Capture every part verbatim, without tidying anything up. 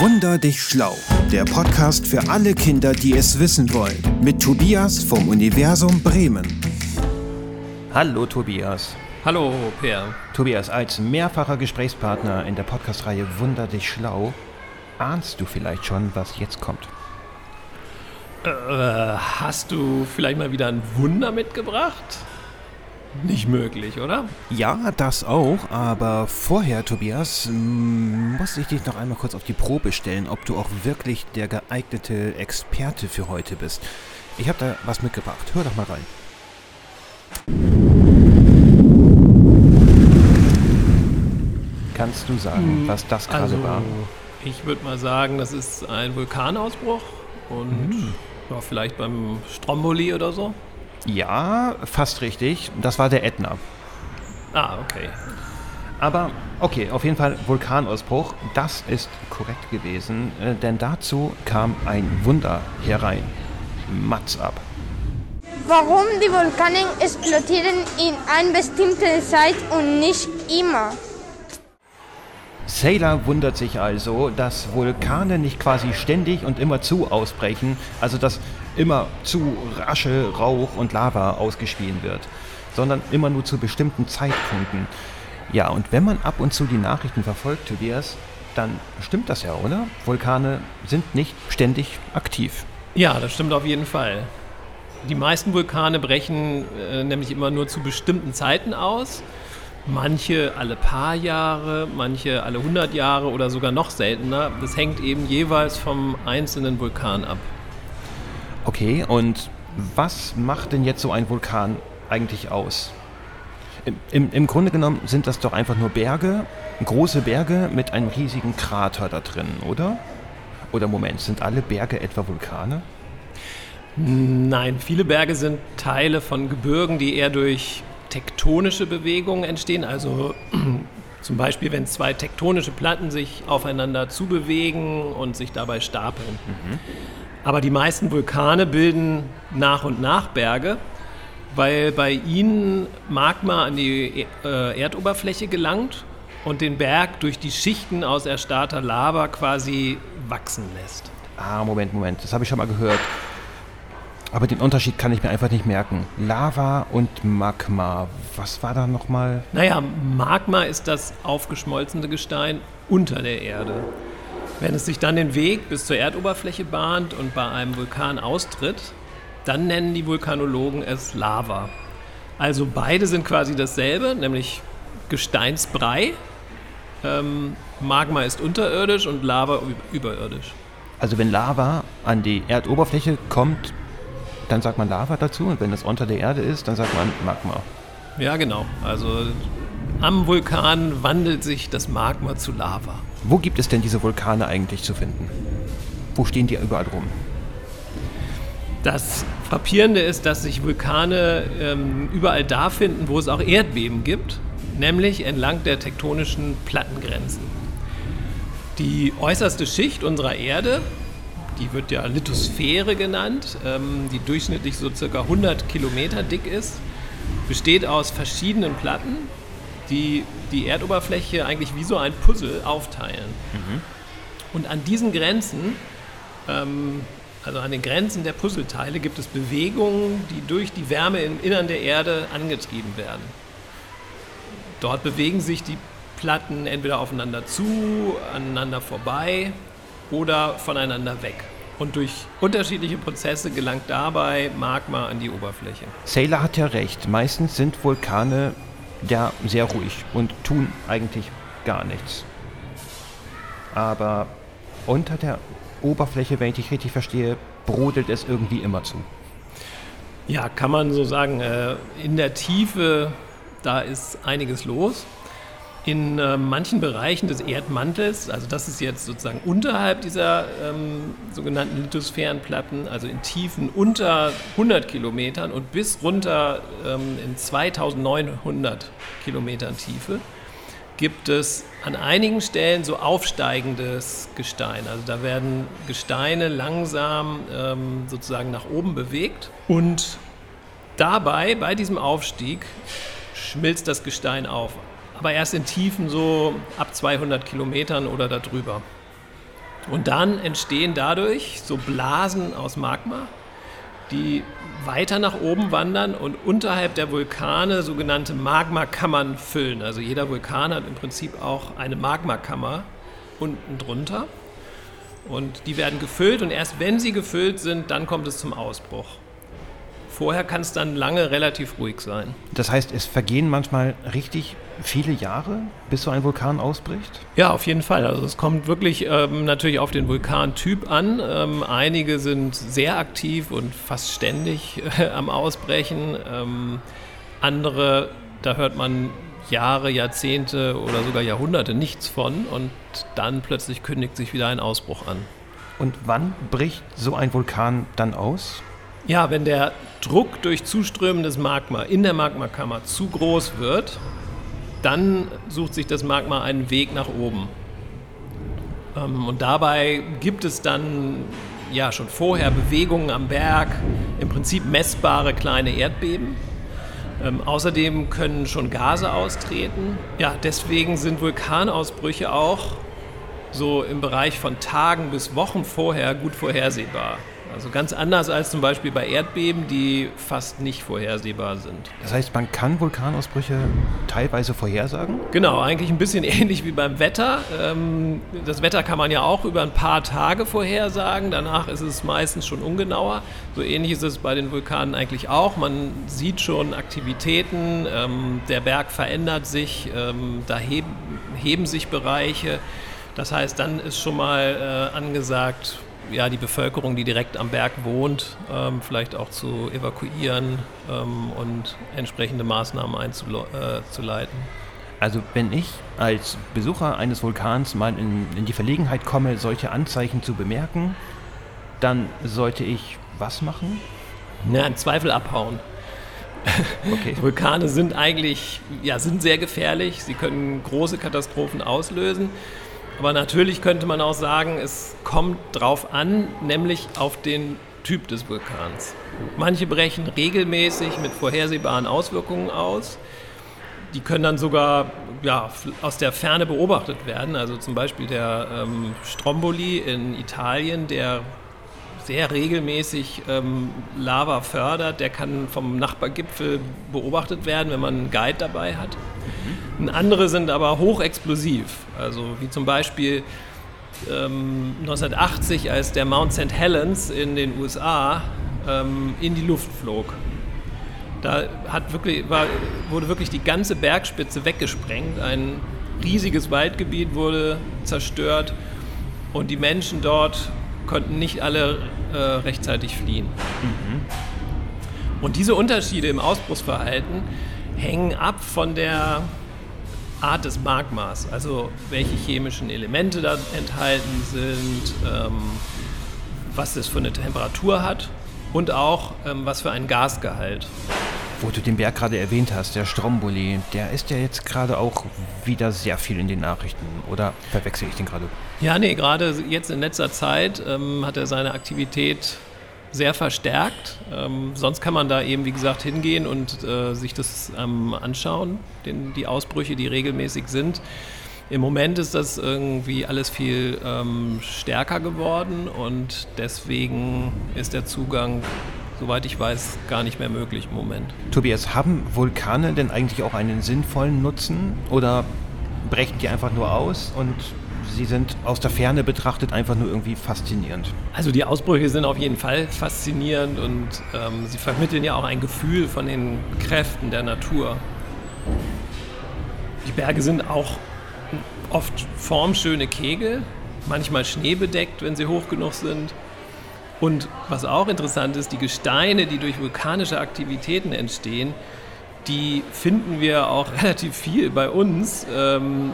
Wunder dich schlau, der Podcast für alle Kinder, die es wissen wollen, mit Tobias vom Universum Bremen. Hallo Tobias. Hallo Per. Tobias, als mehrfacher Gesprächspartner in der Podcast-Reihe Wunder dich schlau, ahnst du vielleicht schon, was jetzt kommt? Äh, hast du vielleicht mal wieder ein Wunder mitgebracht? Nicht möglich, oder? Ja, das auch, aber vorher, Tobias, muss ich dich noch einmal kurz auf die Probe stellen, ob du auch wirklich der geeignete Experte für heute bist. Ich habe da was mitgebracht. Hör doch mal rein. Kannst du sagen, was das gerade also, war? Ich würde mal sagen, das ist ein Vulkanausbruch und mhm. ja, vielleicht beim Stromboli oder so. Ja, fast richtig. Das war der Ätna. Ah, okay. Aber, okay, auf jeden Fall Vulkanausbruch. Das ist korrekt gewesen, denn dazu kam ein Wunder herein. Mats ab. Warum die Vulkane explodieren in einer bestimmten Zeit und nicht immer? Sailor wundert sich also, dass Vulkane nicht quasi ständig und immer zu ausbrechen, also dass immer zu rasche Rauch und Lava ausgespielt wird, sondern immer nur zu bestimmten Zeitpunkten. Ja, und wenn man ab und zu die Nachrichten verfolgt, Tobias, dann stimmt das ja, oder? Vulkane sind nicht ständig aktiv. Ja, das stimmt auf jeden Fall. Die meisten Vulkane brechen äh, nämlich immer nur zu bestimmten Zeiten aus. Manche alle paar Jahre, manche alle hundert Jahre oder sogar noch seltener. Das hängt eben jeweils vom einzelnen Vulkan ab. Okay, und was macht denn jetzt so ein Vulkan eigentlich aus? Im, im, im Grunde genommen sind das doch einfach nur Berge, große Berge mit einem riesigen Krater da drin, oder? Oder Moment, sind alle Berge etwa Vulkane? Nein, viele Berge sind Teile von Gebirgen, die eher durch tektonische Bewegungen entstehen, also zum Beispiel, wenn zwei tektonische Platten sich aufeinander zubewegen und sich dabei stapeln. Mhm. Aber die meisten Vulkane bilden nach und nach Berge, weil bei ihnen Magma an die Erdoberfläche gelangt und den Berg durch die Schichten aus erstarrter Lava quasi wachsen lässt. Ah, Moment, Moment, das habe ich schon mal gehört. Aber den Unterschied kann ich mir einfach nicht merken. Lava und Magma. Was war da nochmal? Naja, Magma ist das aufgeschmolzene Gestein unter der Erde. Wenn es sich dann den Weg bis zur Erdoberfläche bahnt und bei einem Vulkan austritt, dann nennen die Vulkanologen es Lava. Also beide sind quasi dasselbe, nämlich Gesteinsbrei. Ähm, Magma ist unterirdisch und Lava überirdisch. Also wenn Lava an die Erdoberfläche kommt, dann sagt man Lava dazu, und wenn das unter der Erde ist, dann sagt man Magma. Ja, genau. Also am Vulkan wandelt sich das Magma zu Lava. Wo gibt es denn diese Vulkane eigentlich zu finden? Wo stehen die überall rum? Das Frappierende ist, dass sich Vulkane ähm, überall da finden, wo es auch Erdbeben gibt, nämlich entlang der tektonischen Plattengrenzen. Die äußerste Schicht unserer Erde, die wird ja Lithosphäre genannt, die durchschnittlich so circa hundert Kilometer dick ist, besteht aus verschiedenen Platten, die die Erdoberfläche eigentlich wie so ein Puzzle aufteilen. Mhm. Und an diesen Grenzen, also an den Grenzen der Puzzleteile, gibt es Bewegungen, die durch die Wärme im Innern der Erde angetrieben werden. Dort bewegen sich die Platten entweder aufeinander zu, aneinander vorbei oder voneinander weg. Und durch unterschiedliche Prozesse gelangt dabei Magma an die Oberfläche. Sailor hat ja recht. Meistens sind Vulkane ja sehr ruhig und tun eigentlich gar nichts. Aber unter der Oberfläche, wenn ich dich richtig verstehe, brodelt es irgendwie immer zu. Ja, kann man so sagen. In der Tiefe, da ist einiges los. In äh, manchen Bereichen des Erdmantels, also das ist jetzt sozusagen unterhalb dieser ähm, sogenannten Lithosphärenplatten, also in Tiefen unter hundert Kilometern und bis runter ähm, in zweitausendneunhundert Kilometern Tiefe, gibt es an einigen Stellen so aufsteigendes Gestein. Also da werden Gesteine langsam ähm, sozusagen nach oben bewegt und dabei, bei diesem Aufstieg, schmilzt das Gestein auf. Aber erst in Tiefen so ab zweihundert Kilometern oder darüber. Und dann entstehen dadurch so Blasen aus Magma, die weiter nach oben wandern und unterhalb der Vulkane sogenannte Magmakammern füllen. Also jeder Vulkan hat im Prinzip auch eine Magmakammer unten drunter. Und die werden gefüllt und erst wenn sie gefüllt sind, dann kommt es zum Ausbruch. Vorher kann es dann lange relativ ruhig sein. Das heißt, es vergehen manchmal richtig viele Jahre, bis so ein Vulkan ausbricht? Ja, auf jeden Fall. Also es kommt wirklich ähm, natürlich auf den Vulkantyp an. Ähm, einige sind sehr aktiv und fast ständig äh, am Ausbrechen. Ähm, andere, da hört man Jahre, Jahrzehnte oder sogar Jahrhunderte nichts von und dann plötzlich kündigt sich wieder ein Ausbruch an. Und wann bricht so ein Vulkan dann aus? Ja, wenn der Druck durch zuströmendes Magma in der Magmakammer zu groß wird, dann sucht sich das Magma einen Weg nach oben. Und dabei gibt es dann ja schon vorher Bewegungen am Berg, im Prinzip messbare kleine Erdbeben. Ähm, außerdem können schon Gase austreten. Ja, deswegen sind Vulkanausbrüche auch so im Bereich von Tagen bis Wochen vorher gut vorhersehbar. Also ganz anders als zum Beispiel bei Erdbeben, die fast nicht vorhersehbar sind. Das heißt, man kann Vulkanausbrüche teilweise vorhersagen? Genau, eigentlich ein bisschen ähnlich wie beim Wetter. Das Wetter kann man ja auch über ein paar Tage vorhersagen. Danach ist es meistens schon ungenauer. So ähnlich ist es bei den Vulkanen eigentlich auch. Man sieht schon Aktivitäten, der Berg verändert sich, da heben, heben sich Bereiche. Das heißt, dann ist schon mal angesagt, ja, die Bevölkerung, die direkt am Berg wohnt, ähm, vielleicht auch zu evakuieren ähm, und entsprechende Maßnahmen einzuleiten. Also wenn ich als Besucher eines Vulkans mal in, in die Verlegenheit komme, solche Anzeichen zu bemerken, dann sollte ich was machen? Na, im Zweifel abhauen. Okay. Vulkane sind eigentlich ja, sind sehr gefährlich, sie können große Katastrophen auslösen. Aber natürlich könnte man auch sagen, es kommt drauf an, nämlich auf den Typ des Vulkans. Manche brechen regelmäßig mit vorhersehbaren Auswirkungen aus. Die können dann sogar ja, aus der Ferne beobachtet werden. Also zum Beispiel der ähm, Stromboli in Italien, der sehr regelmäßig ähm, Lava fördert, der kann vom Nachbargipfel beobachtet werden, wenn man einen Guide dabei hat. Andere sind aber hochexplosiv, also wie zum Beispiel ähm, neunzehnhundertachtzig, als der Mount Sankt Helens in den U S A ähm, in die Luft flog. Da hat wirklich, war, wurde wirklich die ganze Bergspitze weggesprengt, ein riesiges Waldgebiet wurde zerstört und die Menschen dort konnten nicht alle äh, rechtzeitig fliehen. Mhm. Und diese Unterschiede im Ausbruchsverhalten hängen ab von der Art des Magmas, also welche chemischen Elemente da enthalten sind, ähm, was das für eine Temperatur hat und auch ähm, was für einen Gasgehalt. Wo du den Berg gerade erwähnt hast, der Stromboli, der ist ja jetzt gerade auch wieder sehr viel in den Nachrichten, oder verwechsel ich den gerade? Ja, nee, gerade jetzt in letzter Zeit ähm, hat er seine Aktivität sehr verstärkt. Ähm, sonst kann man da eben, wie gesagt, hingehen und äh, sich das ähm, anschauen, den, die Ausbrüche, die regelmäßig sind. Im Moment ist das irgendwie alles viel ähm, stärker geworden und deswegen ist der Zugang, soweit ich weiß, gar nicht mehr möglich im Moment. Tobias, haben Vulkane denn eigentlich auch einen sinnvollen Nutzen oder brechen die einfach nur aus und sie sind aus der Ferne betrachtet einfach nur irgendwie faszinierend? Also die Ausbrüche sind auf jeden Fall faszinierend und ähm, sie vermitteln ja auch ein Gefühl von den Kräften der Natur. Die Berge sind auch oft formschöne Kegel, manchmal schneebedeckt, wenn sie hoch genug sind. Und was auch interessant ist, die Gesteine, die durch vulkanische Aktivitäten entstehen, die finden wir auch relativ viel bei uns. Ähm,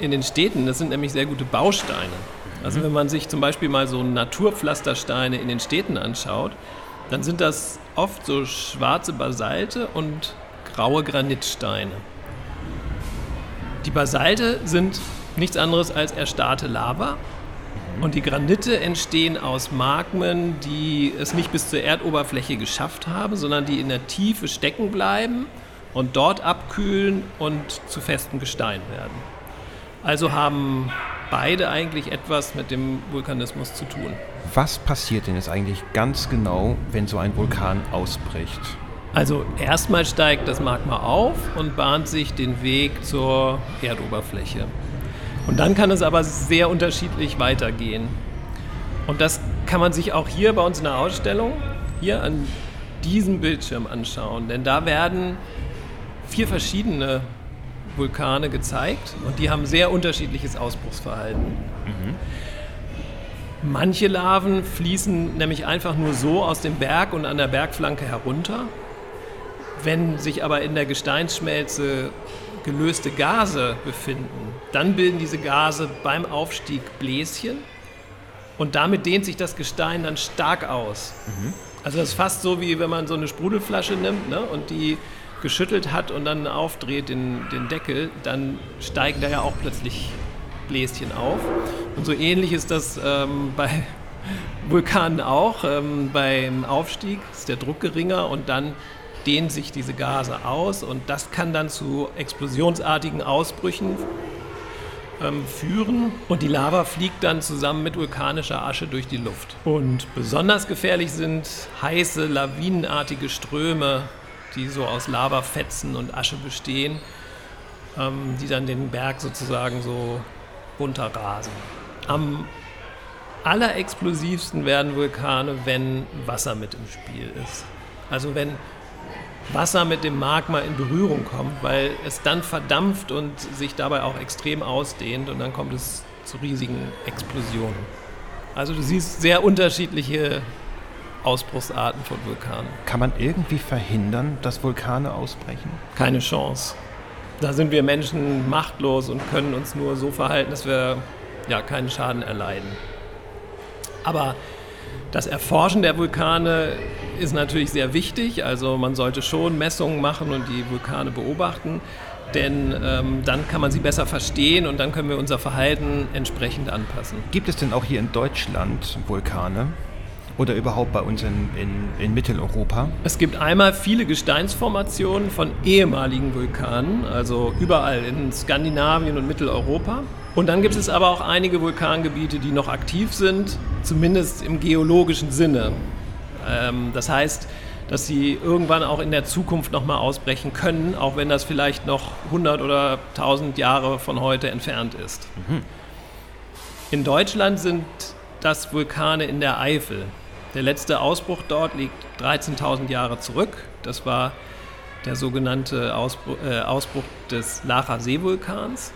In den Städten, das sind nämlich sehr gute Bausteine. Also wenn man sich zum Beispiel mal so Naturpflastersteine in den Städten anschaut, dann sind das oft so schwarze Basalte und graue Granitsteine. Die Basalte sind nichts anderes als erstarrte Lava und die Granite entstehen aus Magmen, die es nicht bis zur Erdoberfläche geschafft haben, sondern die in der Tiefe stecken bleiben und dort abkühlen und zu festen Gestein werden. Also haben beide eigentlich etwas mit dem Vulkanismus zu tun. Was passiert denn jetzt eigentlich ganz genau, wenn so ein Vulkan ausbricht? Also erstmal steigt das Magma auf und bahnt sich den Weg zur Erdoberfläche. Und dann kann es aber sehr unterschiedlich weitergehen. Und das kann man sich auch hier bei uns in der Ausstellung, hier an diesem Bildschirm anschauen. Denn da werden vier verschiedene Vulkane gezeigt und die haben sehr unterschiedliches Ausbruchsverhalten. Mhm. Manche Laven fließen nämlich einfach nur so aus dem Berg und an der Bergflanke herunter. Wenn sich aber in der Gesteinsschmelze gelöste Gase befinden, dann bilden diese Gase beim Aufstieg Bläschen und damit dehnt sich das Gestein dann stark aus. Mhm. Also das ist fast so, wie wenn man so eine Sprudelflasche nimmt, ne, und die geschüttelt hat und dann aufdreht den, den Deckel, dann steigen da ja auch plötzlich Bläschen auf. Und so ähnlich ist das ähm, bei Vulkanen auch. Ähm, beim Aufstieg ist der Druck geringer und dann dehnen sich diese Gase aus und das kann dann zu explosionsartigen Ausbrüchen ähm, führen und die Lava fliegt dann zusammen mit vulkanischer Asche durch die Luft. Und besonders gefährlich sind heiße, lawinenartige Ströme, die so aus Lavafetzen und Asche bestehen, ähm, die dann den Berg sozusagen so runterrasen. Am allerexplosivsten werden Vulkane, wenn Wasser mit im Spiel ist. Also wenn Wasser mit dem Magma in Berührung kommt, weil es dann verdampft und sich dabei auch extrem ausdehnt und dann kommt es zu riesigen Explosionen. Also du siehst sehr unterschiedliche Ausbruchsarten von Vulkanen. Kann man irgendwie verhindern, dass Vulkane ausbrechen? Keine Chance. Da sind wir Menschen machtlos und können uns nur so verhalten, dass wir ja keinen Schaden erleiden. Aber das Erforschen der Vulkane ist natürlich sehr wichtig, also man sollte schon Messungen machen und die Vulkane beobachten, denn ähm, dann kann man sie besser verstehen und dann können wir unser Verhalten entsprechend anpassen. Gibt es denn auch hier in Deutschland Vulkane oder überhaupt bei uns in, in, in Mitteleuropa? Es gibt einmal viele Gesteinsformationen von ehemaligen Vulkanen, also überall in Skandinavien und Mitteleuropa. Und dann gibt es aber auch einige Vulkangebiete, die noch aktiv sind, zumindest im geologischen Sinne. Das heißt, dass sie irgendwann auch in der Zukunft nochmal ausbrechen können, auch wenn das vielleicht noch hundert oder tausend Jahre von heute entfernt ist. Mhm. In Deutschland sind das Vulkane in der Eifel. Der letzte Ausbruch dort liegt dreizehntausend Jahre zurück. Das war der sogenannte Ausbruch, äh, Ausbruch des Laacher-See-Vulkans.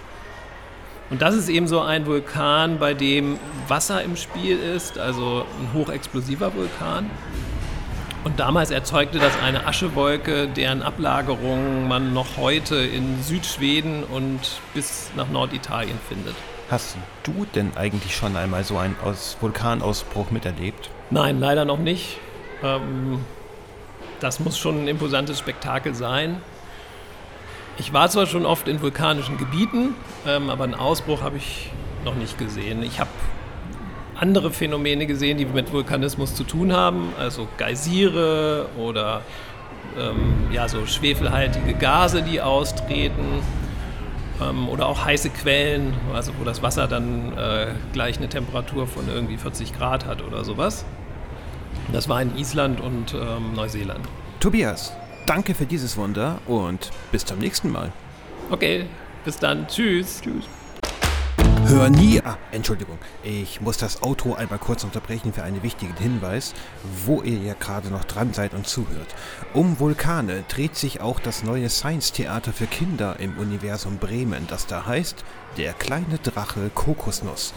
Und das ist eben so ein Vulkan, bei dem Wasser im Spiel ist, also ein hochexplosiver Vulkan. Und damals erzeugte das eine Aschewolke, deren Ablagerung man noch heute in Südschweden und bis nach Norditalien findet. Hast du denn eigentlich schon einmal so einen Aus- Vulkanausbruch miterlebt? Nein, leider noch nicht. Ähm, das muss schon ein imposantes Spektakel sein. Ich war zwar schon oft in vulkanischen Gebieten, ähm, aber einen Ausbruch habe ich noch nicht gesehen. Ich habe andere Phänomene gesehen, die mit Vulkanismus zu tun haben, also Geysire oder ähm, ja, so schwefelhaltige Gase, die austreten, ähm, oder auch heiße Quellen, also wo das Wasser dann äh, gleich eine Temperatur von irgendwie vierzig Grad hat oder sowas. Das war in Island und ähm, Neuseeland. Tobias, danke für dieses Wunder und bis zum nächsten Mal. Okay, bis dann. Tschüss. Tschüss. Hör nie... Ah, Entschuldigung. Ich muss das Auto einmal kurz unterbrechen für einen wichtigen Hinweis, wo ihr ja gerade noch dran seid und zuhört. Um Vulkane dreht sich auch das neue Science-Theater für Kinder im Universum Bremen, das da heißt Der kleine Drache Kokosnuss.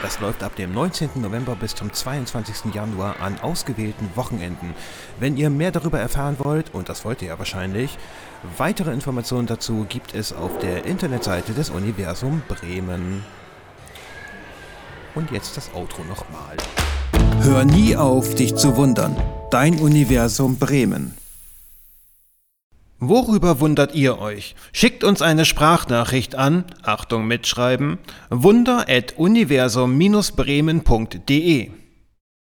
Das läuft ab dem neunzehnten November bis zum zweiundzwanzigsten Januar an ausgewählten Wochenenden. Wenn ihr mehr darüber erfahren wollt, und das wollt ihr ja wahrscheinlich, weitere Informationen dazu gibt es auf der Internetseite des Universum Bremen. Und jetzt das Outro nochmal. Hör nie auf, dich zu wundern. Dein Universum Bremen. Worüber wundert ihr euch? Schickt uns eine Sprachnachricht an, Achtung mitschreiben, wunder at universum dash bremen punkt de.